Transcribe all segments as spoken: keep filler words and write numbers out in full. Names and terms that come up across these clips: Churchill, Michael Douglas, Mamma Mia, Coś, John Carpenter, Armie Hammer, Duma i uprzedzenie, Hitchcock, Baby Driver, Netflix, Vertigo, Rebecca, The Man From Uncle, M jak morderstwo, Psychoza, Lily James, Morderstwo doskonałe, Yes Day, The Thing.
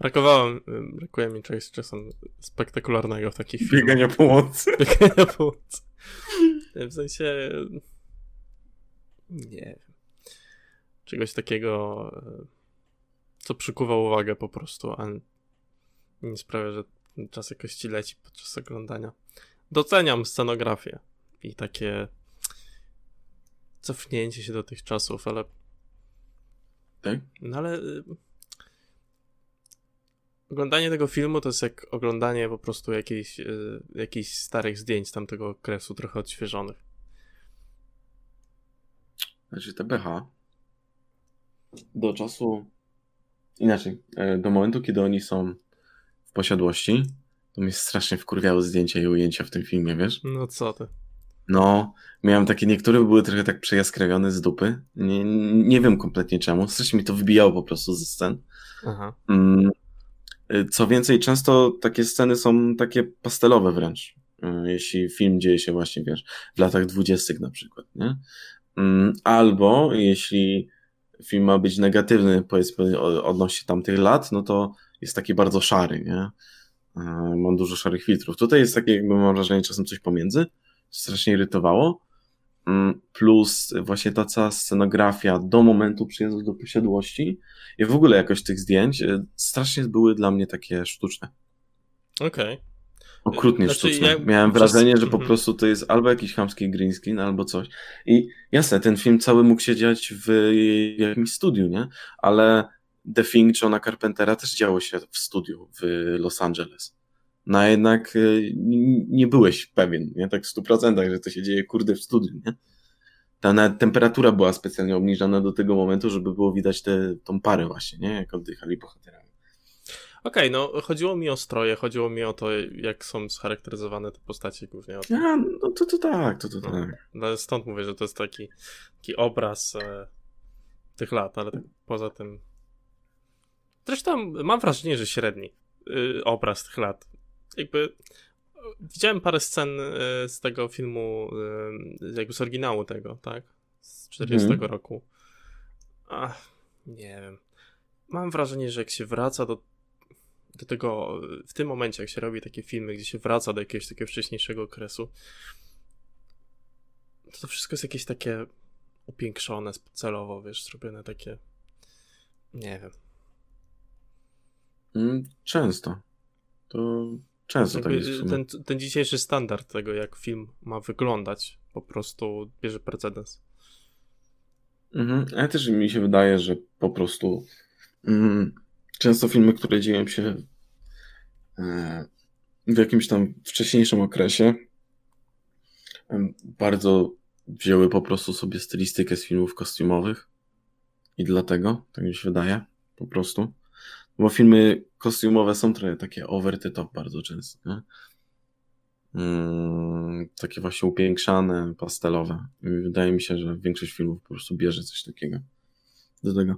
Brakowało, brakuje mi czegoś czasem spektakularnego w takich filmach. Biegania po łące. Biegania po łące. W sensie... Nie wiem. Czegoś takiego, co przykuwa uwagę po prostu, a nie sprawia, że ten czas jakoś ci leci podczas oglądania. Doceniam scenografię i takie cofnięcie się do tych czasów, ale... Tak? No ale... Oglądanie tego filmu to jest jak oglądanie po prostu jakiejś, yy, jakichś starych zdjęć z tamtego okresu, trochę odświeżonych. Znaczy T B H do czasu... Inaczej, yy, do momentu, kiedy oni są w posiadłości, to mnie strasznie wkurwiały zdjęcia i ujęcia w tym filmie, wiesz? No co ty? No, miałem takie, niektóre były trochę tak przejaskrawione z dupy. Nie, nie wiem kompletnie czemu. Strasznie mi to wybijało po prostu ze scen. Aha. Mm. Co więcej, często takie sceny są takie pastelowe wręcz. Jeśli film dzieje się właśnie, wiesz, w latach dwudziestych na przykład, nie? Albo jeśli film ma być negatywny, powiedzmy, odnośnie tamtych lat, no to jest taki bardzo szary, nie? Mam dużo szarych filtrów. Tutaj jest takie, jakby mam wrażenie, czasem coś pomiędzy. Strasznie irytowało. Plus właśnie ta cała scenografia do momentu przyjazdu do posiadłości i w ogóle jakość tych zdjęć strasznie były dla mnie takie sztuczne. Okej. Okay. Okrutnie znaczy, sztuczne. Ja... Miałem wrażenie, że po prostu to jest albo jakiś chamski green screen, albo coś. I jasne, ten film cały mógł się dziać w jakimś studiu, nie? Ale The Thing Johna Carpentera też działo się w studiu w Los Angeles. No a jednak nie byłeś pewien, nie? Tak w stu procentach, że to się dzieje, kurde, w studiu, nie? Ta nawet temperatura była specjalnie obniżana do tego momentu, żeby było widać te, tą parę właśnie, nie? Jak oddychali bohaterami. Okej, okay, no chodziło mi o stroje, chodziło mi o to, jak są scharakteryzowane te postacie głównie. O to. A, no to, to tak, to, to tak. No, stąd mówię, że to jest taki, taki obraz e, tych lat, ale tak poza tym... Zresztą mam wrażenie, że średni y, obraz tych lat. Jakby widziałem parę scen y, z tego filmu, y, jakby z oryginału tego, tak? Z czterdziestego mm. roku. Ach, nie wiem. Mam wrażenie, że jak się wraca do, do tego, w tym momencie, jak się robi takie filmy, gdzie się wraca do jakiegoś takiego wcześniejszego okresu, to to wszystko jest jakieś takie upiększone, celowo, wiesz, zrobione takie, nie wiem. Często. To... Często tak jest w sumie. Ten, ten dzisiejszy standard tego, jak film ma wyglądać, po prostu bierze precedens. Mhm. Ale też mi się wydaje, że po prostu mm, często filmy, które dzieją się e, w jakimś tam wcześniejszym okresie, e, bardzo wzięły po prostu sobie stylistykę z filmów kostiumowych i dlatego, tak mi się wydaje, po prostu. Bo filmy kostiumowe są trochę takie over the top bardzo często, nie? Mm, takie właśnie upiększane, pastelowe. I wydaje mi się, że większość filmów po prostu bierze coś takiego do tego.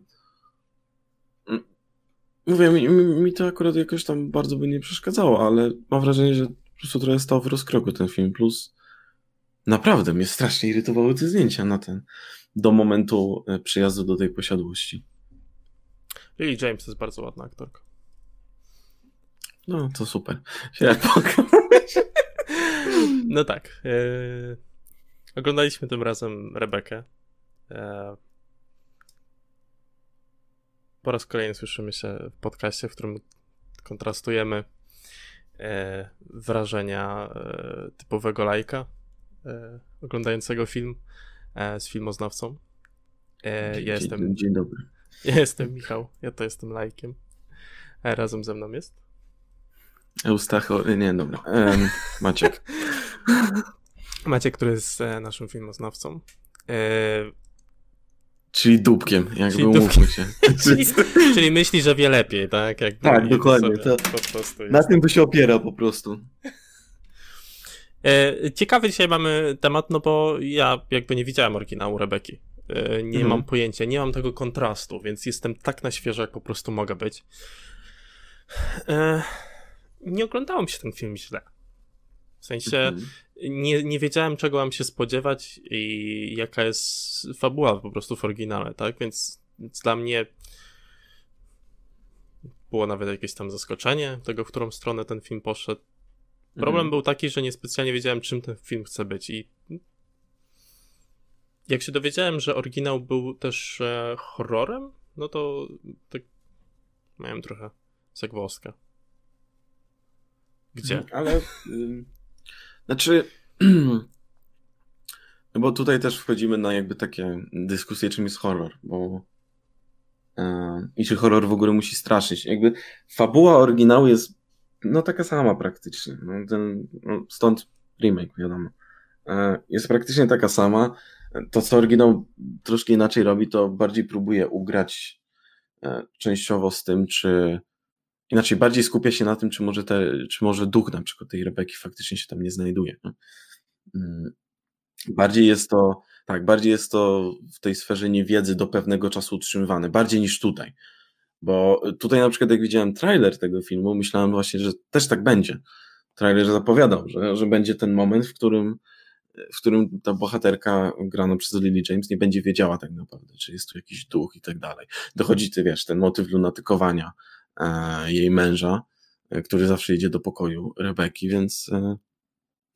Mówię, mi, mi to akurat jakoś tam bardzo by nie przeszkadzało, ale mam wrażenie, że po prostu trochę stał w rozkroku ten film. Plus naprawdę mnie strasznie irytowały te zdjęcia na ten, do momentu przyjazdu do tej posiadłości. Lily James to jest bardzo ładna aktorka. No, to super. No tak. Yy... Oglądaliśmy tym razem Rebekę. Yy... Po raz kolejny słyszymy się w podcaście, w którym kontrastujemy yy... wrażenia yy... typowego lajka yy... oglądającego film yy... z filmoznawcą. Yy... Dzień, jestem... dzień dobry. Ja jestem Michał, ja to jestem lajkiem. A razem ze mną jest? Eustacho, nie, dobra. Um, Maciek. Maciek, który jest naszym filmoznawcą. E... Czyli dupkiem, jakby umówmy się. czyli, czyli myśli, że wie lepiej, tak? Jakby tak, dokładnie. To po na tym to się opiera po prostu. E, ciekawy dzisiaj mamy temat, no bo ja jakby nie widziałem oryginału Rebeki. Nie mhm. mam pojęcia, nie mam tego kontrastu, więc jestem tak na świeżo, jak po prostu mogę być. E... Nie oglądało mi się ten film źle. W sensie mhm. nie, nie wiedziałem, czego mam się spodziewać i jaka jest fabuła po prostu w oryginale, tak? Więc, więc dla mnie było nawet jakieś tam zaskoczenie tego, w którą stronę ten film poszedł. Problem mm. był taki, że niespecjalnie wiedziałem, czym ten film chce być i jak się dowiedziałem, że oryginał był też e, horrorem, no to tak miałem trochę zagwozdka. Gdzie? Ale, y, znaczy, no bo tutaj też wchodzimy na jakby takie dyskusje, czym jest horror, bo y, i czy horror w ogóle musi straszyć. Jakby fabuła oryginału jest no taka sama praktycznie, no, ten, no, stąd remake, wiadomo. Y, jest praktycznie taka sama. To, co oryginał troszkę inaczej robi, to bardziej próbuje ugrać e, częściowo z tym, czy inaczej bardziej skupia się na tym, czy może, te, czy może duch na przykład tej Rebeki faktycznie się tam nie znajduje. No. Bardziej jest to, tak, bardziej jest to w tej sferze niewiedzy do pewnego czasu utrzymywane, bardziej niż tutaj. Bo tutaj na przykład jak widziałem trailer tego filmu, myślałem właśnie, że też tak będzie. Trailer zapowiadał, że, że będzie ten moment, w którym w którym ta bohaterka grana przez Lily James nie będzie wiedziała tak naprawdę, czy jest tu jakiś duch i tak dalej. Dochodzi, ty wiesz, ten motyw lunatykowania e, jej męża, e, który zawsze idzie do pokoju Rebeki, więc e,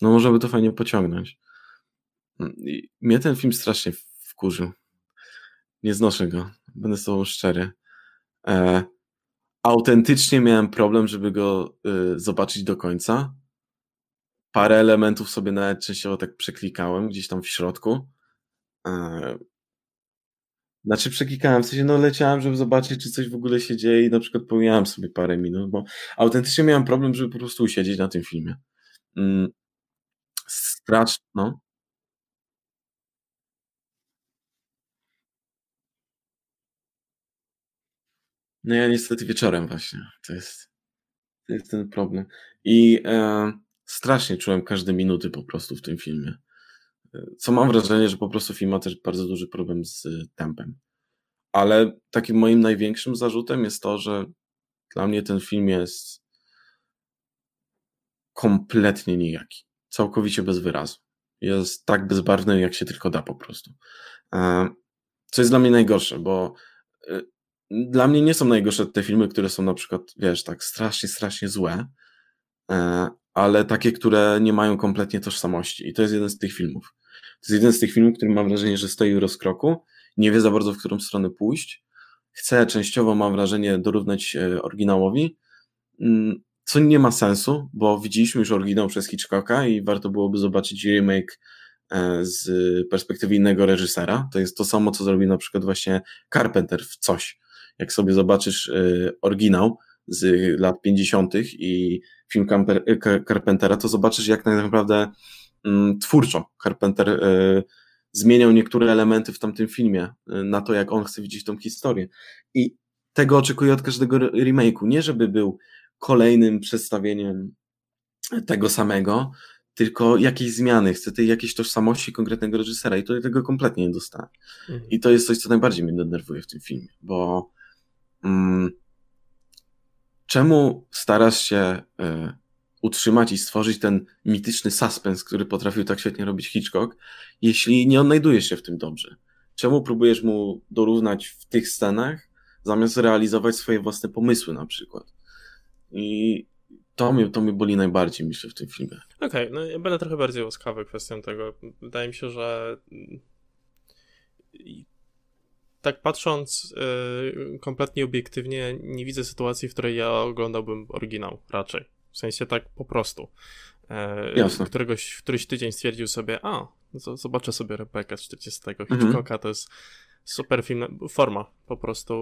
no może by to fajnie pociągnąć. I mnie ten film strasznie wkurzył. Nie znoszę go. Będę z tobą szczery. E, autentycznie miałem problem, żeby go e, zobaczyć do końca. Parę elementów sobie nawet częściowo tak przeklikałem, gdzieś tam w środku. Znaczy przeklikałem, w sensie no leciałem, żeby zobaczyć, czy coś w ogóle się dzieje i na przykład pomijałem sobie parę minut, bo autentycznie miałem problem, żeby po prostu usiedzieć na tym filmie. Straszno. No. No ja niestety wieczorem właśnie, to jest, to jest ten problem. I... E... Strasznie czułem każde minuty po prostu w tym filmie. Co mam wrażenie, że po prostu film ma też bardzo duży problem z tempem. Ale takim moim największym zarzutem jest to, że dla mnie ten film jest kompletnie nijaki. Całkowicie bez wyrazu. Jest tak bezbarwny, jak się tylko da po prostu. Co jest dla mnie najgorsze, bo dla mnie nie są najgorsze te filmy, które są na przykład, wiesz, tak strasznie, strasznie złe, ale takie, które nie mają kompletnie tożsamości. I to jest jeden z tych filmów. To jest jeden z tych filmów, który mam wrażenie, że stoi w rozkroku, nie wie za bardzo, w którą stronę pójść. Chce częściowo, mam wrażenie, dorównać oryginałowi, co nie ma sensu, bo widzieliśmy już oryginał przez Hitchcocka i warto byłoby zobaczyć remake z perspektywy innego reżysera. To jest to samo, co zrobił na przykład właśnie Carpenter w Coś. Jak sobie zobaczysz oryginał z lat pięćdziesiątych i film Carpentera, to zobaczysz, jak tak naprawdę mm, twórczo Carpenter y, zmieniał niektóre elementy w tamtym filmie y, na to, jak on chce widzieć tą historię. I tego oczekuję od każdego remake'u. Nie żeby był kolejnym przedstawieniem tego samego, tylko jakiejś zmiany. Chcę tej jakiejś tożsamości konkretnego reżysera i to tego kompletnie nie dostałem. Mhm. I to jest coś, co najbardziej mnie denerwuje w tym filmie, bo mm, czemu starasz się y, utrzymać i stworzyć ten mityczny suspens, który potrafił tak świetnie robić Hitchcock, jeśli nie odnajdujesz się w tym dobrze? Czemu próbujesz mu dorównać w tych scenach, zamiast realizować swoje własne pomysły na przykład? I to mnie, to mnie boli najbardziej, myślę, w tym filmie. Okej, okay, no ja będę trochę bardziej łaskawy kwestią tego. Wydaje mi się, że... Tak patrząc yy, kompletnie obiektywnie, nie widzę sytuacji, w której ja oglądałbym oryginał raczej. W sensie tak po prostu. Yy, Jasne. Któregoś, któryś tydzień stwierdził sobie, a, zobaczę sobie Rebekę z czterdziestego Hitchcocka, mhm. To jest super film, forma po prostu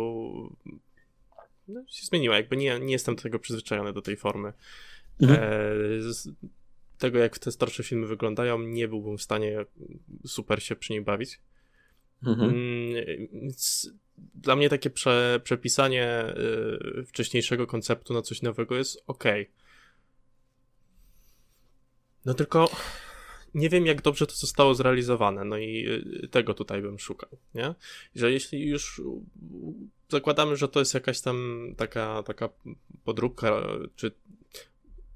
no, się zmieniła. Jakby nie, nie jestem do tego przyzwyczajony, do tej formy. Mhm. Yy, z tego, jak te starsze filmy wyglądają, nie byłbym w stanie super się przy niej bawić. Mhm. Dla mnie takie prze, przepisanie y, wcześniejszego konceptu na coś nowego jest okej. Okay. No tylko nie wiem, jak dobrze to zostało zrealizowane, no i tego tutaj bym szukał, nie? Że jeśli już zakładamy, że to jest jakaś tam taka, taka podróbka, czy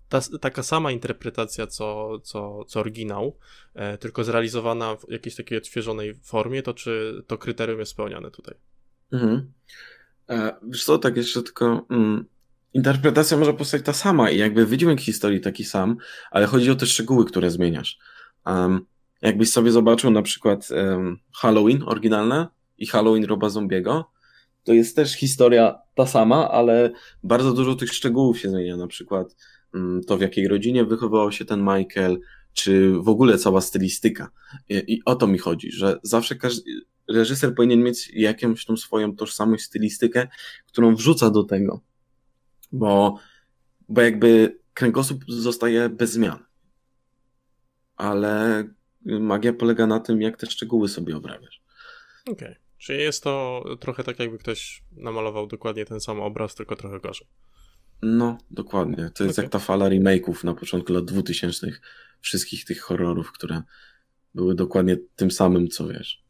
ta, taka sama interpretacja, co, co, co oryginał, e, tylko zrealizowana w jakiejś takiej odświeżonej formie, to czy to kryterium jest spełniane tutaj? Mhm. E, wiesz co, tak jeszcze tylko mm, interpretacja może powstać ta sama i jakby wydźwięk historii taki sam, ale chodzi o te szczegóły, które zmieniasz. Um, jakbyś sobie zobaczył na przykład um, Halloween oryginalne i Halloween Roba Zombiego, to jest też historia ta sama, ale bardzo dużo tych szczegółów się zmienia. Na przykład um, to, w jakiej rodzinie wychowywał się ten Michael, czy w ogóle cała stylistyka. I, i o to mi chodzi, że zawsze każdy reżyser powinien mieć jakąś tą swoją tożsamość, stylistykę, którą wrzuca do tego. Bo, bo jakby kręgosłup zostaje bez zmian. Ale magia polega na tym, jak te szczegóły sobie obrabiasz. Okej. Okay. Czyli jest to trochę tak, jakby ktoś namalował dokładnie ten sam obraz, tylko trochę gorzej. No, dokładnie. To jest okay. Jak ta fala remake'ów na początku lat dwutysięcznych. Wszystkich tych horrorów, które były dokładnie tym samym, co wiesz.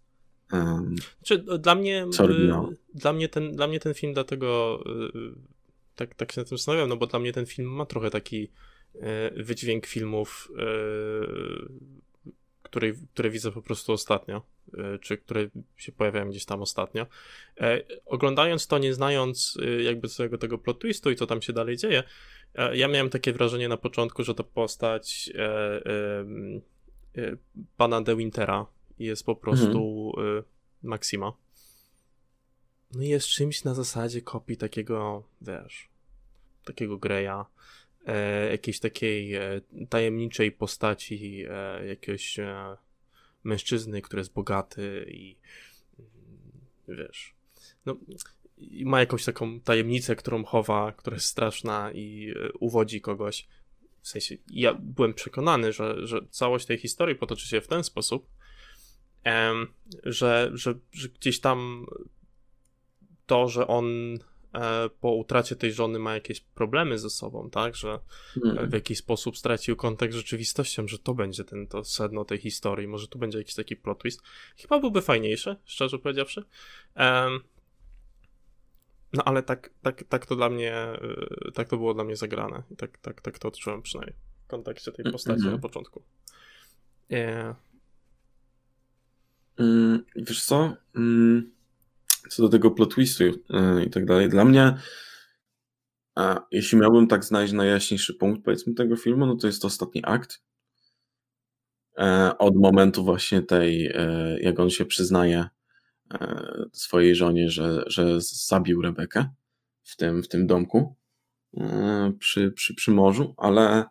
Um, Czy dla mnie, co no? dla, mnie ten, dla mnie ten film dlatego... Yy, Tak, tak się nad tym zastanawiam, no bo dla mnie ten film ma trochę taki e, wydźwięk filmów, e, które, które widzę po prostu ostatnio, e, czy które się pojawiają gdzieś tam ostatnio. E, oglądając to, nie znając e, jakby całego tego plot twistu i co tam się dalej dzieje, e, ja miałem takie wrażenie na początku, że ta postać e, e, e, pana De Wintera jest po prostu mhm. e, Maxima. No jest czymś na zasadzie kopii takiego, wiesz, takiego Greya, e, jakiejś takiej e, tajemniczej postaci, e, jakiegoś e, mężczyzny, który jest bogaty i wiesz, no i ma jakąś taką tajemnicę, którą chowa, która jest straszna i e, uwodzi kogoś. W sensie ja byłem przekonany, że, że całość tej historii potoczy się w ten sposób, e, że, że, że gdzieś tam to, że on e, po utracie tej żony ma jakieś problemy ze sobą, tak, że mm. w jakiś sposób stracił kontakt z rzeczywistością, że to będzie ten, to sedno tej historii, może tu będzie jakiś taki plot twist. Chyba byłby fajniejszy, szczerze powiedziawszy. E, no ale tak, tak, tak to dla mnie, tak to było dla mnie zagrane. Tak, tak, tak to odczułem przynajmniej w kontekście tej postaci mm-hmm. na początku. E... Mm, wiesz co? Mm. Co do tego plot twistu i tak dalej, dla mnie, a jeśli miałbym tak znaleźć najjaśniejszy punkt, powiedzmy, tego filmu, no to jest to ostatni akt. E, od momentu właśnie tej, e, jak on się przyznaje e, swojej żonie, że, że zabił Rebekę w tym, w tym domku e, przy, przy, przy morzu, ale e,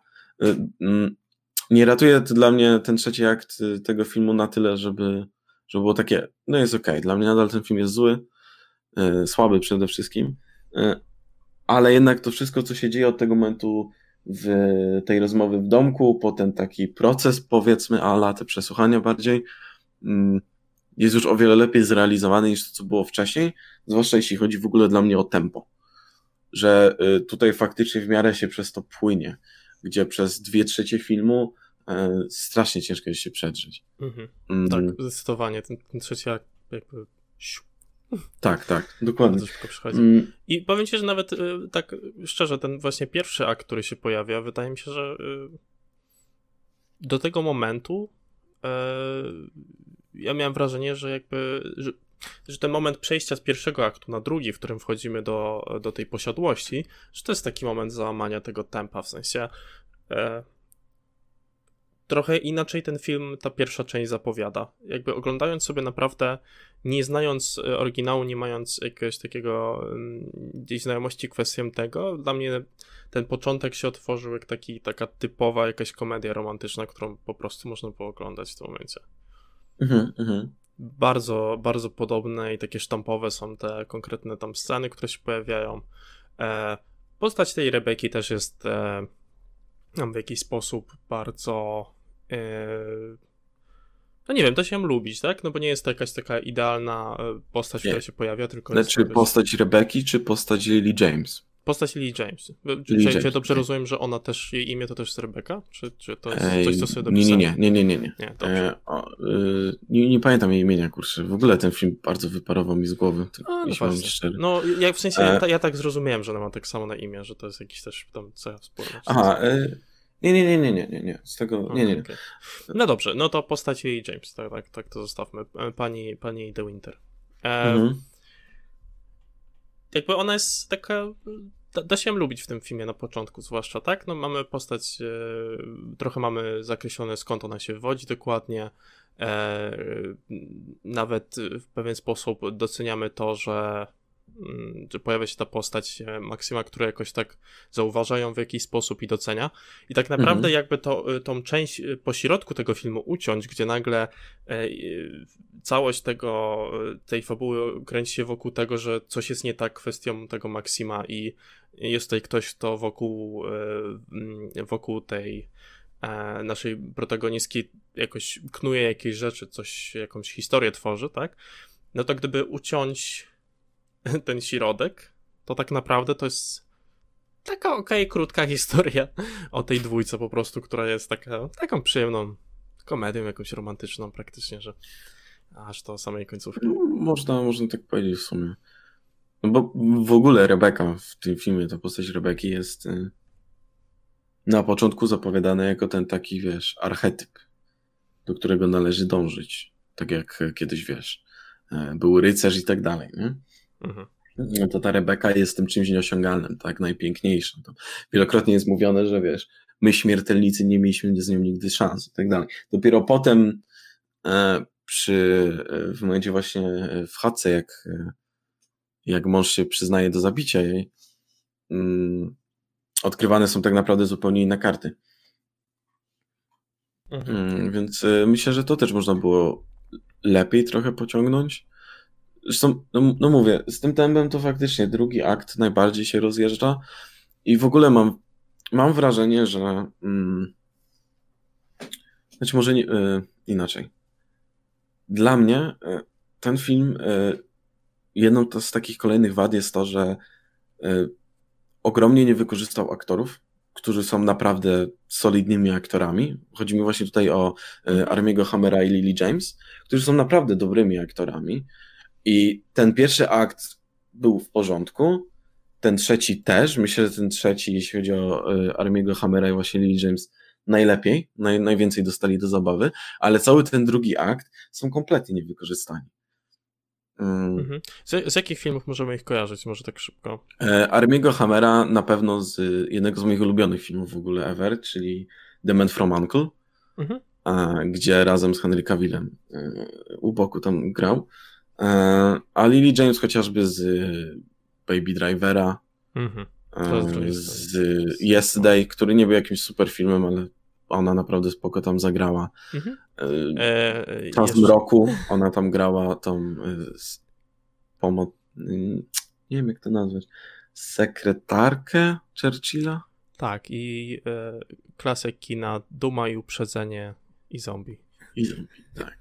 m, nie ratuje to dla mnie ten trzeci akt tego filmu na tyle, żeby że było takie, no jest okej, okay. Dla mnie nadal ten film jest zły, yy, słaby przede wszystkim, yy, ale jednak to wszystko, co się dzieje od tego momentu w tej rozmowy w domku, potem taki proces, powiedzmy, ala te przesłuchania bardziej, yy, jest już o wiele lepiej zrealizowany niż to, co było wcześniej, zwłaszcza jeśli chodzi w ogóle dla mnie o tempo, że yy, tutaj faktycznie w miarę się przez to płynie, gdzie przez dwie trzecie filmu strasznie ciężko jest się przedrzeć. Mhm. Mm. Tak, zdecydowanie. Ten, ten trzeci akt jakby... Tak, tak, dokładnie. Bardzo szybko przychodzi. Mm. I powiem ci, że nawet tak szczerze, ten właśnie pierwszy akt, który się pojawia, wydaje mi się, że do tego momentu ja miałem wrażenie, że jakby... Że, że ten moment przejścia z pierwszego aktu na drugi, w którym wchodzimy do, do tej posiadłości, że to jest taki moment załamania tego tempa, w sensie... Trochę inaczej ten film, ta pierwsza część zapowiada. Jakby oglądając sobie naprawdę, nie znając oryginału, nie mając jakiegoś takiego gdzieś znajomości kwestią tego, dla mnie ten początek się otworzył jak taki, taka typowa jakaś komedia romantyczna, którą po prostu można było oglądać w tym momencie. Mhm, mhm. Bardzo, bardzo podobne i takie sztampowe są te konkretne tam sceny, które się pojawiają. E, postać tej Rebeki też jest e, w jakiś sposób bardzo... No nie wiem, da się ją lubić, tak? No bo nie jest to jakaś taka idealna postać, nie. która się pojawia, tylko... Znaczy jest... postać Rebeki, czy postać Lily James? Postać Lily James. Lily James. Ja dobrze rozumiem, że ona też, jej imię to też jest Rebecca? Czy, czy to jest Ej, coś, co sobie dopisałem? Nie, nie, nie, nie, nie. Nie, e, o, y, nie, nie pamiętam jej imienia, kurczę. W ogóle ten film bardzo wyparował mi z głowy. Tak, A, no, no ja w sensie, e... ja, ja tak zrozumiałem, że ona ma tak samo na imię, że to jest jakiś też tam cecha wspólna. Aha, y... Nie, nie, nie, nie, nie, nie, nie, z tego, okay, nie, nie. Okay. No dobrze, no to postać jej James, tak, tak, tak to zostawmy, pani, pani De Winter. E, mm-hmm. jakby ona jest taka, da, da się ją lubić w tym filmie na początku zwłaszcza, tak? No mamy postać, e, trochę mamy zakreślone skąd ona się wodzi dokładnie, e, nawet w pewien sposób doceniamy to, że czy pojawia się ta postać Maksyma, która jakoś tak zauważa ją w jakiś sposób i docenia. I tak naprawdę mm-hmm. jakby to, tą część pośrodku tego filmu uciąć, gdzie nagle e, całość tego, tej fabuły kręci się wokół tego, że coś jest nie tak kwestią tego Maksyma i jest tutaj ktoś, kto wokół, e, wokół tej e, naszej protagonistki jakoś knuje jakieś rzeczy, coś, jakąś historię tworzy, tak? No to gdyby uciąć ten środek, to tak naprawdę to jest taka okej, krótka historia o tej dwójce po prostu, która jest taka, taką przyjemną komedią jakąś romantyczną praktycznie, że aż do samej końcówki. No, można, można tak powiedzieć w sumie. No bo w ogóle Rebecca w tym filmie, ta postać Rebeki jest na początku zapowiadana jako ten taki, wiesz, archetyp, do którego należy dążyć. Tak jak kiedyś, wiesz, był rycerz i tak dalej, nie? Mhm. No to ta Rebecca jest tym czymś nieosiągalnym, tak, najpiękniejszą. Wielokrotnie jest mówione, że wiesz, my śmiertelnicy nie mieliśmy z nią nigdy szans i tak dalej. Dopiero potem przy, w momencie właśnie w chatce, jak, jak mąż się przyznaje do zabicia jej, odkrywane są tak naprawdę zupełnie inne karty. Mhm. Więc myślę, że to też można było lepiej trochę pociągnąć. Zresztą, no, no mówię, z tym tempem to faktycznie drugi akt najbardziej się rozjeżdża i w ogóle mam, mam wrażenie, że mm, znaczy może nie, y, inaczej. Dla mnie y, ten film, y, jedną z takich kolejnych wad jest to, że y, ogromnie nie wykorzystał aktorów, którzy są naprawdę solidnymi aktorami. Chodzi mi właśnie tutaj o y, Armiego Hammera i Lily James, którzy są naprawdę dobrymi aktorami. I ten pierwszy akt był w porządku, ten trzeci też, myślę, że ten trzeci, jeśli chodzi o Armiego Hammera i właśnie Lily James, najlepiej, naj, najwięcej dostali do zabawy, ale cały ten drugi akt są kompletnie niewykorzystani. Mhm. Z, z jakich filmów możemy ich kojarzyć, może tak szybko? Armiego Hammera na pewno z jednego z moich ulubionych filmów w ogóle ever, czyli The Man From Uncle, mhm. gdzie razem z Henry Cavillem u boku tam grał. A Lily James chociażby z Baby Drivera, mm-hmm. z Yes Day, który nie był jakimś super filmem, ale ona naprawdę spoko tam zagrała. Mm-hmm. E, Czas jeszcze... mroku, ona tam grała tą pomoc... nie wiem jak to nazwać, sekretarkę Churchilla? Tak, i e, klasyk kina Duma i uprzedzenie i zombie. I zombie, tak.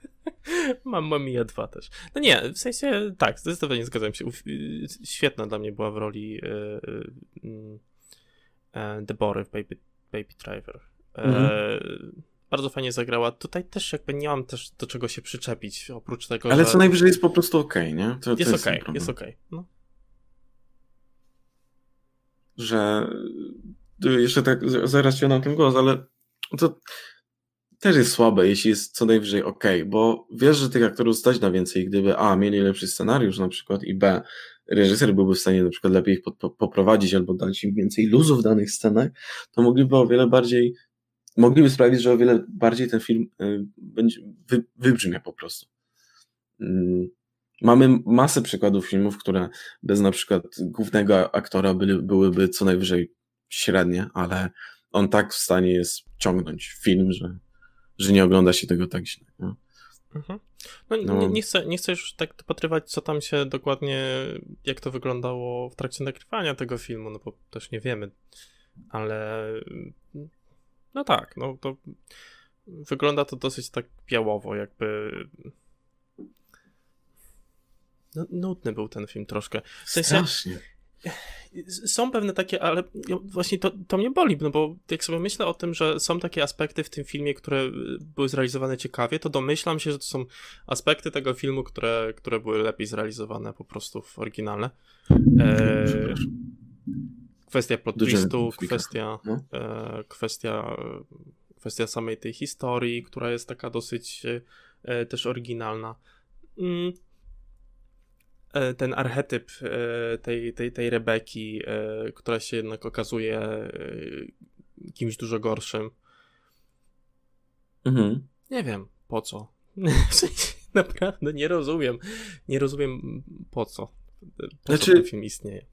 Mamma Mia dwa też. No nie, w sensie tak, zdecydowanie zgadzam się. Świetna dla mnie była w roli y, y, y, Debory w Baby, Baby Driver. Mhm. E, bardzo fajnie zagrała. Tutaj też jakby nie mam też do czego się przyczepić, oprócz tego, ale że... co najwyżej jest po prostu okej, nie? To, jest to jest okej, okay, jest okej. Okay. No. Że... Jeszcze tak zaraz ci oddam ten głos, ale to... też jest słabe, jeśli jest co najwyżej okej, okay, bo wiesz, że tych aktorów stać na więcej, gdyby a, mieli lepszy scenariusz na przykład i b, reżyser byłby w stanie na przykład lepiej ich pod, poprowadzić albo dać im więcej luzu w danych scenach, to mogliby o wiele bardziej, mogliby sprawić, że o wiele bardziej ten film y, będzie, wy, wybrzmia po prostu. Y, mamy masę przykładów filmów, które bez na przykład głównego aktora byli, byłyby co najwyżej średnie, ale on tak w stanie jest ciągnąć film, że że nie ogląda się tego tak źle. No, mhm. no, no. Nie, nie, chcę, nie chcę już tak dopatrywać, co tam się dokładnie, jak to wyglądało w trakcie nagrywania tego filmu, no bo też nie wiemy, ale no tak, no to wygląda to dosyć tak białowo, jakby no, nudny był ten film troszkę. W sensie... Strasznie. Są pewne takie, ale właśnie to, to mnie boli, no bo jak sobie myślę o tym, że są takie aspekty w tym filmie, które były zrealizowane ciekawie, to domyślam się, że to są aspekty tego filmu, które, które były lepiej zrealizowane po prostu w oryginale. E, kwestia plot twistu, kwestia, e, kwestia, kwestia samej tej historii, która jest taka dosyć e, też oryginalna. Mm. ten archetyp tej, tej, tej Rebeki, która się jednak okazuje kimś dużo gorszym. Mhm. Nie wiem, po co. Naprawdę nie rozumiem. Nie rozumiem, po co. Po znaczy... co ten film istnieje.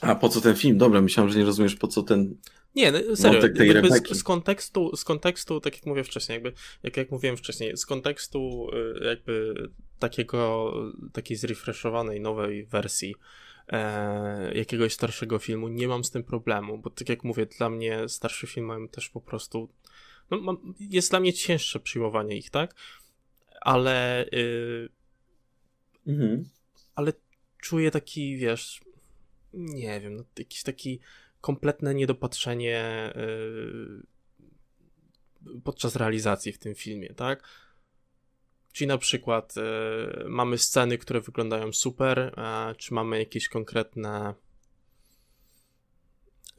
A, po co ten film? Dobra, myślałem, że nie rozumiesz, po co ten... Nie, no serio, z, z, kontekstu, z kontekstu, tak jak mówię wcześniej, jakby, jak, jak mówiłem wcześniej, z kontekstu jakby takiego, takiej zrefreshowanej nowej wersji e, jakiegoś starszego filmu, nie mam z tym problemu, bo tak jak mówię, dla mnie starszy film też po prostu, no, mam, jest dla mnie cięższe przyjmowanie ich, tak? Ale y, mhm. ale czuję taki, wiesz, nie wiem, no, jakiś taki kompletne niedopatrzenie yy, podczas realizacji w tym filmie, tak? Czyli na przykład yy, mamy sceny, które wyglądają super, a czy mamy jakieś konkretne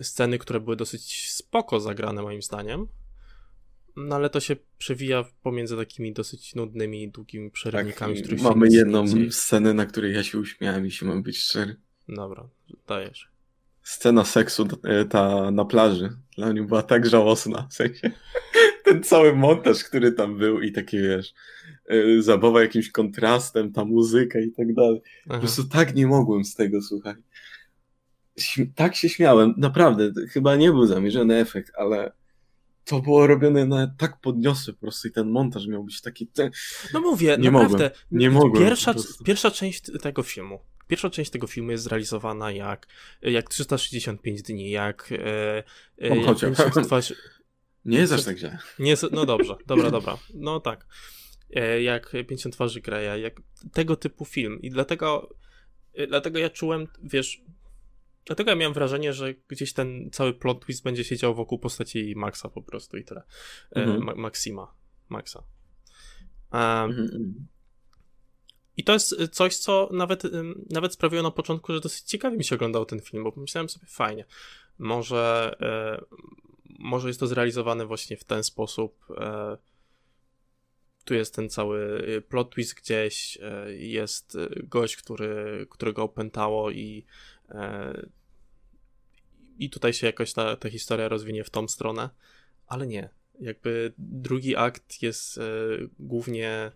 sceny, które były dosyć spoko zagrane moim zdaniem, no ale to się przewija pomiędzy takimi dosyć nudnymi, długimi przerywnikami, tak, których mamy jedną dzieje. Scenę, na której ja się uśmiałem, jeśli mam być szczery. Dobra, dajesz. Scena seksu ta na plaży dla mnie była tak żałosna, w sensie ten cały montaż, który tam był i takie, wiesz, zabawa jakimś kontrastem, ta muzyka i tak dalej. Aha. Po prostu tak nie mogłem z tego, słuchaj. Tak się śmiałem, naprawdę, chyba nie był zamierzony efekt, ale to było robione na tak podniosły po prostu i ten montaż miał być taki... Ten... No mówię, nie naprawdę, mogłem. Nie mogłem, pierwsza, pierwsza część tego filmu, Pierwsza część tego filmu jest zrealizowana jak, jak trzysta sześćdziesiąt pięć dni, jak... E, On chodzi, pięćdziesiąt dwa... Nie jest aż tak źle. Nie, no dobrze, dobra, dobra. No tak. E, jak pięćdziesiąt twarzy Greya, jak tego typu film. I dlatego, dlatego ja czułem, wiesz... Dlatego ja miałem wrażenie, że gdzieś ten cały plot twist będzie siedział wokół postaci Maxa po prostu i tyle. E, mhm. Ma- Maxima. Maxa. A, mhm. I to jest coś, co nawet, nawet sprawiło na początku, że dosyć ciekawie mi się oglądał ten film, bo pomyślałem sobie, fajnie, może, e, może jest to zrealizowane właśnie w ten sposób. E, tu jest ten cały plot twist gdzieś, e, jest gość, który, którego opętało i, e, i tutaj się jakoś ta, ta historia rozwinie w tą stronę, ale nie. Jakby drugi akt jest e, głównie...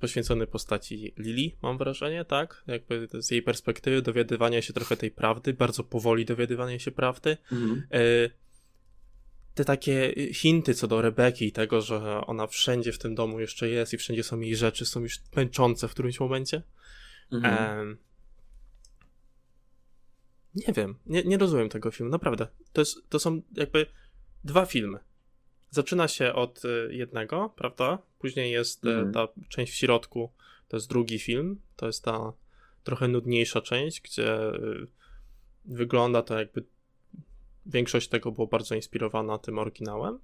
poświęcony postaci Lily, mam wrażenie, tak? Jakby z jej perspektywy dowiadywania się trochę tej prawdy, bardzo powoli dowiadywania się prawdy. Mm-hmm. Te takie hinty co do Rebeki i tego, że ona wszędzie w tym domu jeszcze jest i wszędzie są jej rzeczy, są już męczące w którymś momencie. Mm-hmm. Um, nie wiem, nie, nie rozumiem tego filmu, naprawdę. To, jest, to są jakby dwa filmy. Zaczyna się od jednego, prawda? Później jest mm. ta część w środku, to jest drugi film, to jest ta trochę nudniejsza część, gdzie wygląda to jakby większość tego było bardzo inspirowana tym oryginałem.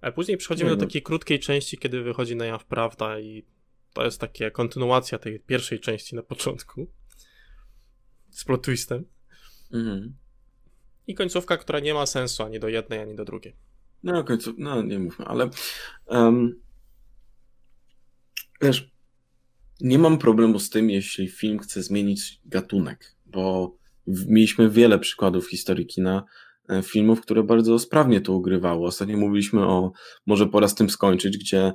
A później przechodzimy mm. do takiej krótkiej części, kiedy wychodzi na jaw prawda i to jest taka kontynuacja tej pierwszej części na początku z plot twistem. Mm. I końcówka, która nie ma sensu ani do jednej, ani do drugiej. No, końcu, no nie mówmy, ale um, wiesz, nie mam problemu z tym, jeśli film chce zmienić gatunek, bo mieliśmy wiele przykładów historii kina, filmów, które bardzo sprawnie to ugrywało. Ostatnio mówiliśmy o, może pora z tym skończyć, gdzie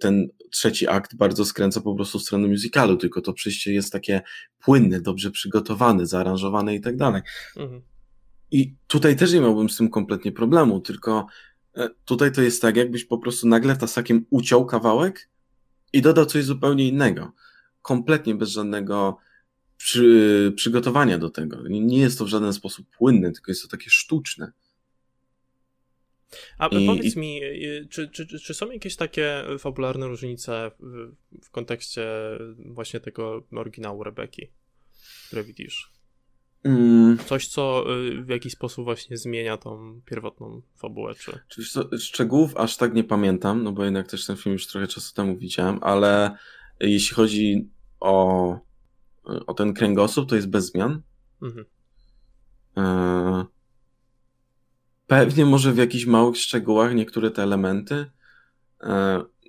ten trzeci akt bardzo skręca po prostu w stronę musicalu, tylko to przejście jest takie płynne, dobrze przygotowane, zaaranżowane i tak dalej. Mhm. I tutaj też nie miałbym z tym kompletnie problemu, tylko tutaj to jest tak, jakbyś po prostu nagle tasakiem uciął kawałek i dodał coś zupełnie innego. Kompletnie bez żadnego przy, przygotowania do tego. Nie jest to w żaden sposób płynne, tylko jest to takie sztuczne. A I, powiedz i... mi, czy, czy, czy są jakieś takie fabularne różnice w, w kontekście właśnie tego oryginału Rebeki, które widzisz? Coś, co w jakiś sposób właśnie zmienia tą pierwotną fabułę, czy... Szczegółów aż tak nie pamiętam, no bo jednak też ten film już trochę czasu temu widziałem, ale jeśli chodzi o, o ten kręgosłup, to jest bez zmian. Mhm. Pewnie może w jakichś małych szczegółach niektóre te elementy.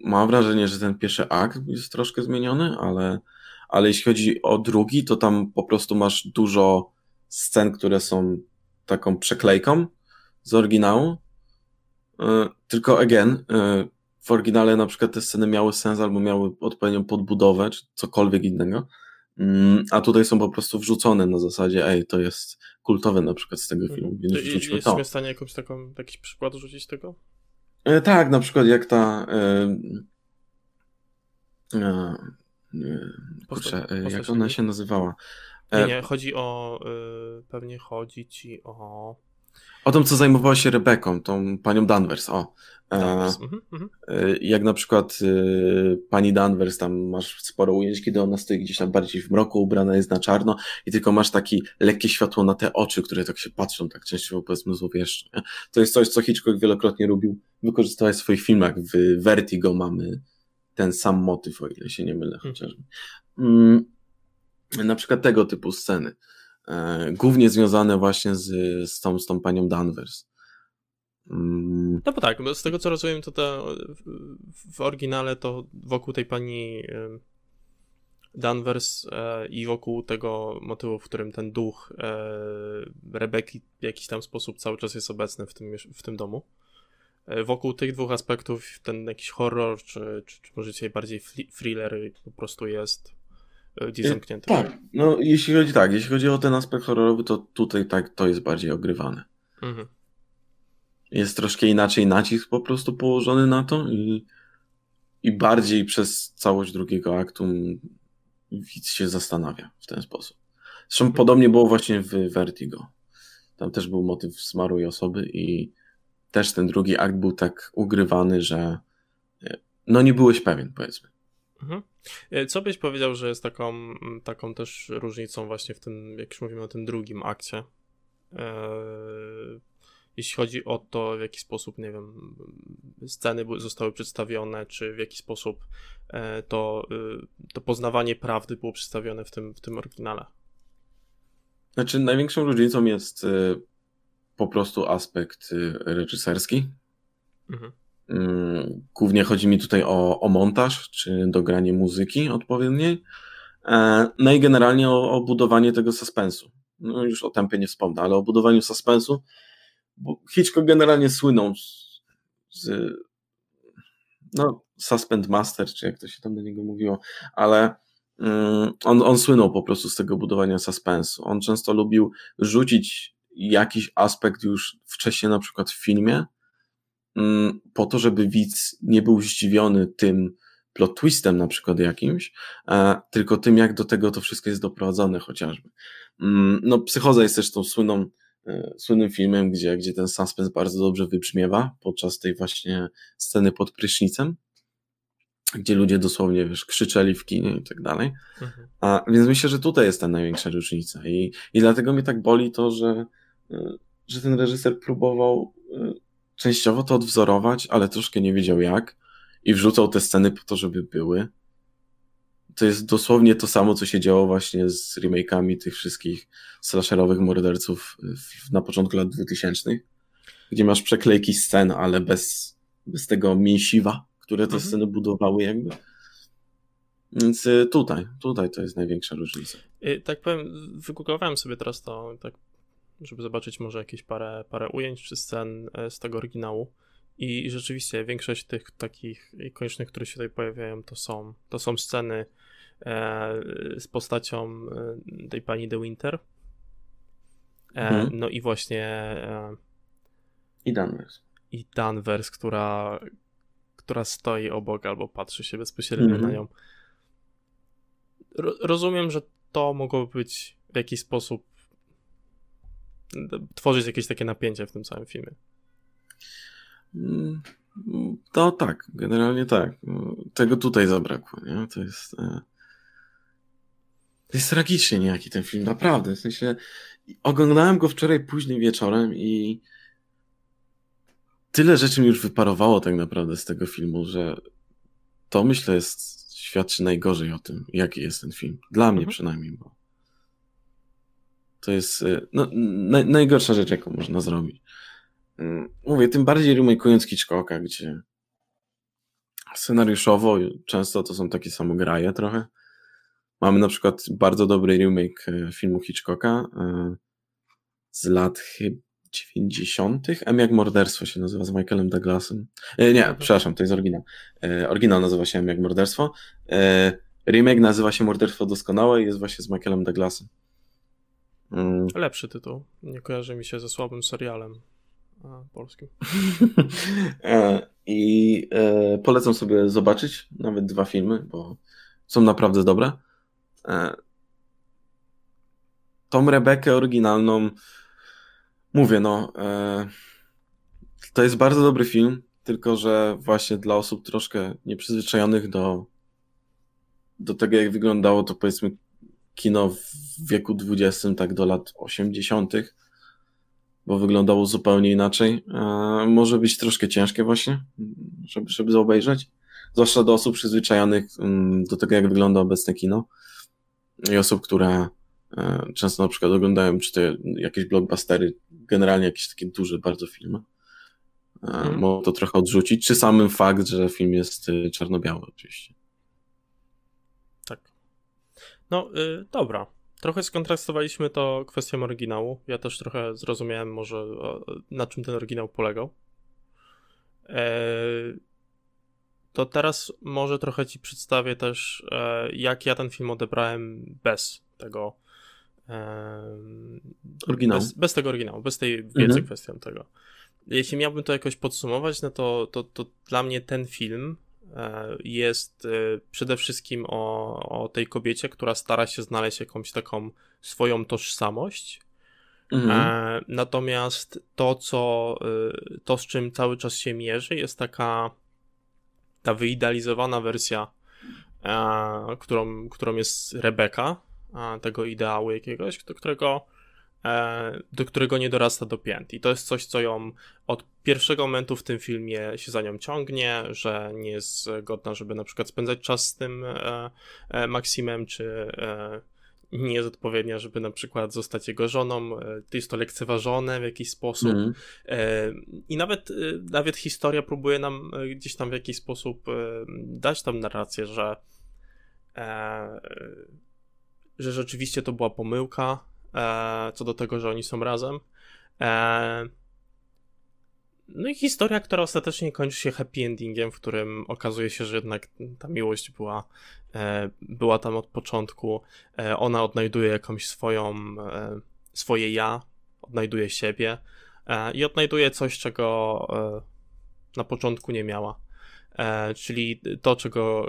Mam wrażenie, że ten pierwszy akt jest troszkę zmieniony, ale... ale jeśli chodzi o drugi, to tam po prostu masz dużo scen, które są taką przeklejką z oryginału, tylko again, w oryginale na przykład te sceny miały sens albo miały odpowiednią podbudowę, czy cokolwiek innego, a tutaj są po prostu wrzucone na zasadzie, ej, to jest kultowe na przykład z tego filmu, więc to wrzućmy jest to. Jesteśmy w stanie jakąś taką, jakiś przykład rzucić tego? Tak, na przykład jak ta yy, yy, kurczę, yy, jak ona się nazywała? Nie, nie, chodzi o, yy, pewnie chodzi ci o... O tym, co zajmowała się Rebeką, tą panią Danvers, o. Danvers. E, mm -hmm. Jak na przykład y, pani Danvers, tam masz sporo ujęć, kiedy ona stoi gdzieś tam bardziej w mroku, ubrana jest na czarno i tylko masz takie lekkie światło na te oczy, które tak się patrzą, tak częściowo powiedzmy złowieszcze. To jest coś, co Hitchcock wielokrotnie lubił wykorzystywać w swoich filmach. W Vertigo mamy ten sam motyw, o ile się nie mylę chociażby. Mm. Na przykład tego typu sceny. Głównie związane właśnie z, z, tą, z tą panią Danvers. Mm. No bo tak, bo z tego co rozumiem, to ta, w, w oryginale to wokół tej pani Danvers e, i wokół tego motywu, w którym ten duch e, Rebeki w jakiś tam sposób cały czas jest obecny w tym, w tym domu. E, wokół tych dwóch aspektów ten jakiś horror, czy, czy, czy może dzisiaj bardziej thriller po prostu jest... zamknięte. Tak, no jeśli chodzi tak, jeśli chodzi o ten aspekt horrorowy, to tutaj tak to jest bardziej ogrywane. Mhm. Jest troszkę inaczej nacisk po prostu położony na to i, i bardziej przez całość drugiego aktu widz się zastanawia w ten sposób. Zresztą mhm. podobnie było właśnie w Vertigo. Tam też był motyw zmarłej osoby i też ten drugi akt był tak ugrywany, że no nie byłeś pewien, powiedzmy. Mhm. Co byś powiedział, że jest taką, taką też różnicą właśnie w tym, jak już mówimy o tym drugim akcie, eee, jeśli chodzi o to, w jaki sposób, nie wiem, sceny zostały przedstawione, czy w jaki sposób e, to, e, to poznawanie prawdy było przedstawione w tym, w tym oryginale? Znaczy, największą różnicą jest e, po prostu aspekt e, reżyserski. Mhm. Głównie chodzi mi tutaj o, o montaż, czy dogranie muzyki odpowiedniej, no i generalnie o, o budowanie tego suspensu. No już o tempie nie wspomnę, ale o budowaniu suspensu, bo Hitchcock generalnie słynął z, z no, Suspend Master, czy jak to się tam do niego mówiło, ale mm, on, on słynął po prostu z tego budowania suspensu. On często lubił rzucić jakiś aspekt już wcześniej na przykład w filmie, po to, żeby widz nie był zdziwiony tym plot twistem na przykład jakimś, tylko tym, jak do tego to wszystko jest doprowadzone chociażby. No, Psychoza jest zresztą słynną, słynnym filmem, gdzie, gdzie ten suspens bardzo dobrze wybrzmiewa podczas tej właśnie sceny pod prysznicem, gdzie ludzie dosłownie, wiesz, krzyczeli w kinie i tak dalej. Mhm. A, więc myślę, że tutaj jest ta największa różnica i, i dlatego mnie tak boli to, że, że ten reżyser próbował częściowo to odwzorować, ale troszkę nie wiedział jak i wrzucał te sceny po to, żeby były. To jest dosłownie to samo, co się działo właśnie z remake'ami tych wszystkich slasherowych morderców w, na początku lat dwutysięcznych, gdzie masz przeklejki scen, ale bez, bez tego mięsiwa, które te mhm. sceny budowały jakby. Więc tutaj, tutaj to jest największa różnica. I tak powiem, wygooglowałem sobie teraz to, tak żeby zobaczyć może jakieś parę, parę ujęć czy scen z tego oryginału i rzeczywiście większość tych takich ikonicznych, które się tutaj pojawiają, to są, to są sceny e, z postacią tej pani De Winter, e, mhm. no i właśnie e, i Danvers i Danvers, która, która stoi obok albo patrzy się bezpośrednio mhm. na nią. Ro, rozumiem, że to mogło być w jakiś sposób tworzyć jakieś takie napięcie w tym całym filmie. To tak, generalnie tak. Tego tutaj zabrakło, nie? To jest... To jest tragicznie niejaki ten film, naprawdę. W sensie oglądałem go wczoraj późnym wieczorem i tyle rzeczy mi już wyparowało tak naprawdę z tego filmu, że to myślę jest... świadczy najgorzej o tym, jaki jest ten film. Dla mnie mhm. przynajmniej, bo to jest no, naj, najgorsza rzecz, jaką można zrobić. Mówię, tym bardziej remake'ując Hitchcocka, gdzie scenariuszowo często to są takie samograje trochę. Mamy na przykład bardzo dobry remake filmu Hitchcocka z lat chyba dziewięćdziesiątych. M jak morderstwo się nazywa, z Michaelem Douglasem. E, nie, przepraszam, to jest oryginał. E, oryginał nazywa się M jak morderstwo. E, remake nazywa się Morderstwo doskonałe i jest właśnie z Michaelem Douglasem. Mm. Lepszy tytuł. Nie kojarzy mi się ze słabym serialem polskim. e, I e, polecam sobie zobaczyć nawet dwa filmy, bo są naprawdę dobre. E, tą Rebekę oryginalną mówię, no e, to jest bardzo dobry film, tylko że właśnie dla osób troszkę nieprzyzwyczajonych do, do tego, jak wyglądało to, powiedzmy, kino w wieku dwudziestym, tak do lat osiemdziesiątych, bo wyglądało zupełnie inaczej. E, może być troszkę ciężkie właśnie, żeby, żeby obejrzeć. Zwłaszcza do osób przyzwyczajonych m, do tego, jak wygląda obecne kino i osób, które e, często na przykład oglądają czy to jakieś blockbustery, generalnie jakieś takie duże bardzo filmy. E, hmm. Mogą to trochę odrzucić, czy samym fakt, że film jest czarno-biały oczywiście. No y, dobra, trochę skontrastowaliśmy to kwestią oryginału. Ja też trochę zrozumiałem może o, na czym ten oryginał polegał. E, to teraz może trochę ci przedstawię też e, jak ja ten film odebrałem bez tego e, oryginału. Bez, bez tego oryginału, bez tej wiedzy mhm. kwestią tego. Jeśli miałbym to jakoś podsumować, no to, to, to dla mnie ten film jest przede wszystkim o, o tej kobiecie, która stara się znaleźć jakąś taką swoją tożsamość. Mhm. Natomiast to, co, to, z czym cały czas się mierzy, jest taka ta wyidealizowana wersja, którą, którą jest Rebecca, tego ideału jakiegoś, do którego, do którego nie dorasta do pięt. I to jest coś, co ją od pierwszego momentu w tym filmie się za nią ciągnie, że nie jest godna, żeby na przykład spędzać czas z tym e, e, Maksimem, czy e, nie jest odpowiednia, żeby na przykład zostać jego żoną, e, jest to lekceważone w jakiś sposób. Mm. E, I nawet, e, nawet historia próbuje nam e, gdzieś tam w jakiś sposób e, dać tam narrację, że, e, że rzeczywiście to była pomyłka, e, co do tego, że oni są razem. E, No i historia, która ostatecznie kończy się happy endingiem, w którym okazuje się, że jednak ta miłość była, e, była tam od początku. E, ona odnajduje jakąś swoją, e, swoje ja, odnajduje siebie e, i odnajduje coś, czego e, na początku nie miała. E, czyli to, czego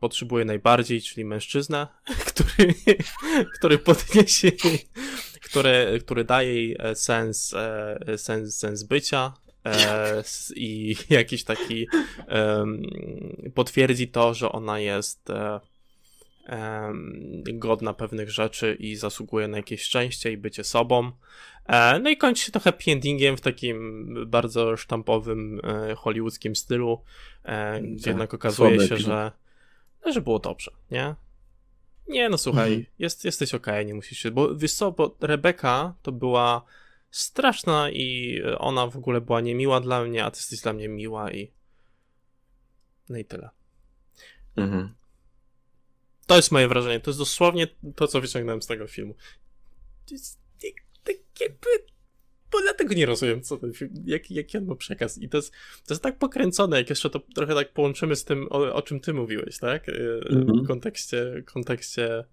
potrzebuje najbardziej, czyli mężczyznę, który, który podniesie jej, który, który daje jej sens, e, sens, sens bycia. E, i jakiś taki e, potwierdzi to, że ona jest e, e, godna pewnych rzeczy i zasługuje na jakieś szczęście i bycie sobą. E, no i kończy się to happy endingiem w takim bardzo sztampowym e, hollywoodzkim stylu, e, gdzie tak, jednak okazuje się, że, że było dobrze, nie? Nie, no słuchaj, mhm. jest, jesteś okej, okay, nie musisz się, bo wiesz co, bo Rebecca to była straszna i ona w ogóle była niemiła dla mnie, a ty jesteś dla mnie miła i no i tyle. Mhm. To jest moje wrażenie, to jest dosłownie to, co wyciągnąłem z tego filmu. Tak jakby, bo dlatego nie rozumiem, co ten film, jaki, jaki on ma przekaz i to jest, to jest tak pokręcone, jak jeszcze to trochę tak połączymy z tym, o, o czym ty mówiłeś, tak? Mhm. W kontekście, kontekście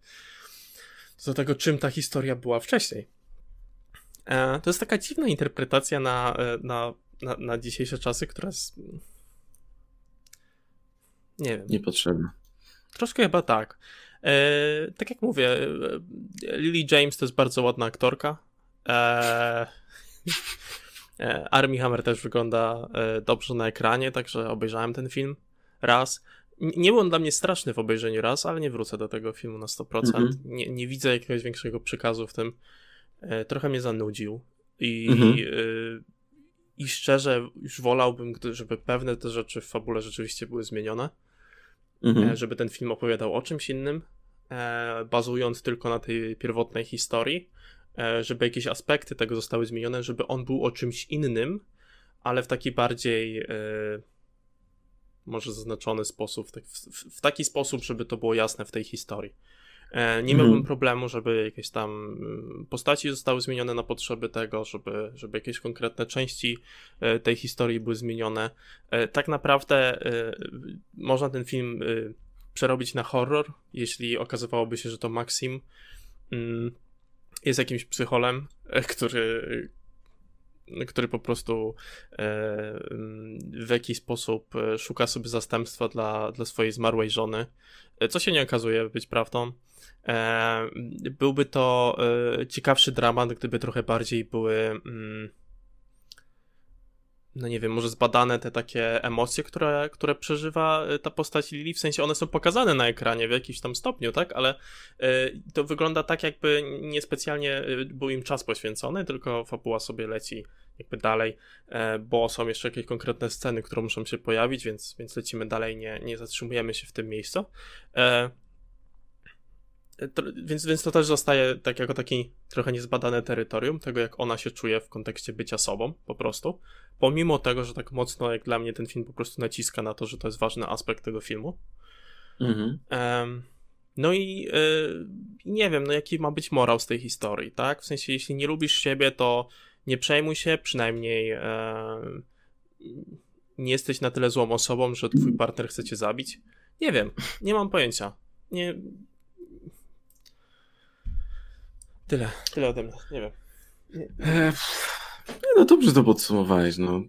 do tego, czym ta historia była wcześniej. To jest taka dziwna interpretacja na, na, na, na dzisiejsze czasy, która jest... Nie wiem. Niepotrzebna. Troszkę chyba tak. E, tak jak mówię, Lily James to jest bardzo ładna aktorka. E, Armie Hammer też wygląda dobrze na ekranie, także obejrzałem ten film raz. Nie był on dla mnie straszny w obejrzeniu raz, ale nie wrócę do tego filmu na sto procent. Mm-hmm. Nie, nie widzę jakiegoś większego przekazu w tym. Trochę mnie zanudził i, mhm. y, i szczerze już wolałbym, żeby pewne te rzeczy w fabule rzeczywiście były zmienione, mhm. żeby ten film opowiadał o czymś innym, e, bazując tylko na tej pierwotnej historii, e, żeby jakieś aspekty tego zostały zmienione, żeby on był o czymś innym, ale w taki bardziej e, może zaznaczony sposób, w, w, w taki sposób, żeby to było jasne w tej historii. Nie miałbym hmm. problemu, żeby jakieś tam postaci zostały zmienione na potrzeby tego, żeby, żeby jakieś konkretne części tej historii były zmienione. Tak naprawdę można ten film przerobić na horror, jeśli okazywałoby się, że to Maxim jest jakimś psycholem, który, który po prostu w jakiś sposób szuka sobie zastępstwa dla, dla swojej zmarłej żony, co się nie okazuje być prawdą. Byłby to ciekawszy dramat, gdyby trochę bardziej były, no nie wiem, może zbadane te takie emocje, które, które przeżywa ta postać Lily, w sensie one są pokazane na ekranie w jakimś tam stopniu, tak, ale to wygląda tak, jakby niespecjalnie był im czas poświęcony, tylko fabuła sobie leci jakby dalej, bo są jeszcze jakieś konkretne sceny, które muszą się pojawić, więc, więc lecimy dalej, nie, nie zatrzymujemy się w tym miejscu. To, więc, więc to też zostaje tak jako taki trochę niezbadane terytorium tego, jak ona się czuje w kontekście bycia sobą po prostu, pomimo tego, że tak mocno jak dla mnie ten film po prostu naciska na to, że to jest ważny aspekt tego filmu. Mhm. Um, no i y, nie wiem, no jaki ma być morał z tej historii, tak? W sensie, jeśli nie lubisz siebie, to nie przejmuj się, przynajmniej y, nie jesteś na tyle złą osobą, że twój partner chce cię zabić. Nie wiem, nie mam pojęcia. Nie... Tyle, tyle ode mnie, nie wiem. Nie. E, no dobrze to podsumowałeś, no.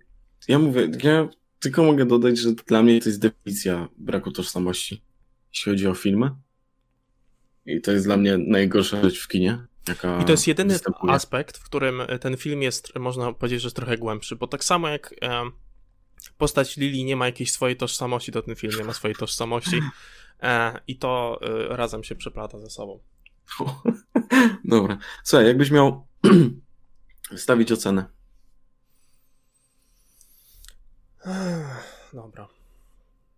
Ja mówię, ja tylko mogę dodać, że dla mnie to jest definicja braku tożsamości, jeśli chodzi o filmy. I to jest dla mnie najgorsza rzecz w kinie, jaka I to jest jedyny występuje. Aspekt, w którym ten film jest, można powiedzieć, że jest trochę głębszy, bo tak samo jak e, postać Lily nie ma jakiejś swojej tożsamości, to ten film nie ma swojej tożsamości e, i to e, razem się przeplata ze sobą. Dobra. Słuchaj, jakbyś miał stawić ocenę. Dobra.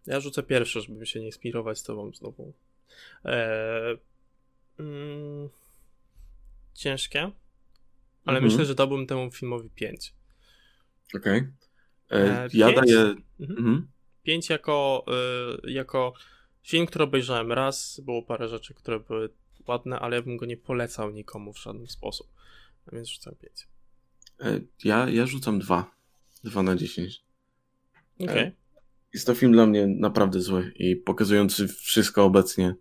Ja rzucę pierwszy, żeby się nie inspirować z tobą znowu. Eee, mm, ciężkie, ale mhm. myślę, że dałbym temu filmowi pięć. Okej. Okay. Eee, ja pięć? daję... Mhm. pięć jako, y, jako film, który obejrzałem raz. Było parę rzeczy, które były ładne, ale ja bym go nie polecał nikomu w żaden sposób. A więc rzucam pięć. Ja, ja rzucam dwa. Dwa na dziesięć. Okej. Okay. Jest to film dla mnie naprawdę zły i pokazujący wszystko obecnie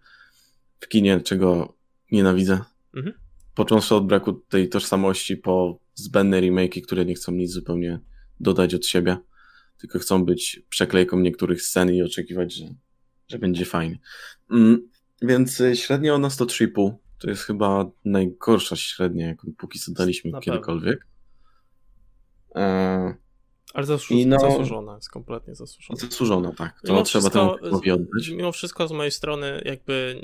w kinie, czego nienawidzę. Mhm. Począwszy od braku tej tożsamości, po zbędne remake'i, które nie chcą nic zupełnie dodać od siebie, tylko chcą być przeklejką niektórych scen i oczekiwać, że, że będzie fajnie. Mm. Więc średnia ona sto trzy i pół. To jest chyba najgorsza średnia, jaką póki co daliśmy na kiedykolwiek. Eee, Ale zasłu- no, zasłużona, jest kompletnie zasłużona. Zasłużona, tak. To mimo trzeba temu filmowi oddać. Mimo wszystko z mojej strony jakby...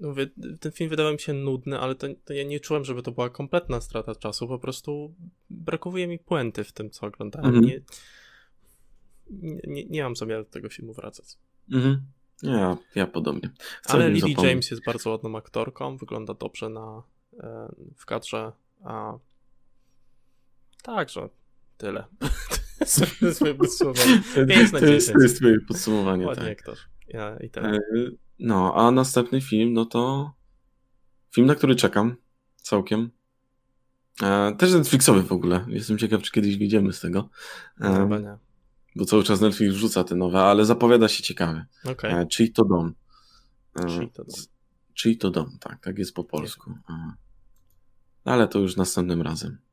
Mówię, ten film wydawał mi się nudny, ale to, to ja nie czułem, żeby to była kompletna strata czasu. Po prostu brakuje mi puenty w tym, co oglądałem. Mm-hmm. Nie, nie, nie mam zamiaru do tego filmu wracać. Mhm. Ja, ja podobnie. Chcę Ale Lily zapomnę. James jest bardzo ładną aktorką, wygląda dobrze na, e, w kadrze. A... Także tyle. To jest moje podsumowanie. To jest, to jest moje podsumowanie. Ładnie tak. Ja, i ten. E, no, a następny film, no to film, na który czekam całkiem. E, też Netflixowy w ogóle. Jestem ciekaw, czy kiedyś wyjdziemy z tego. E, Chyba nie. Bo cały czas Netflix wrzuca te nowe, ale zapowiada się ciekawie. Okay. Czyj to dom? Czyj to dom? Czyj to dom, tak, tak jest po polsku. Ale to już następnym razem.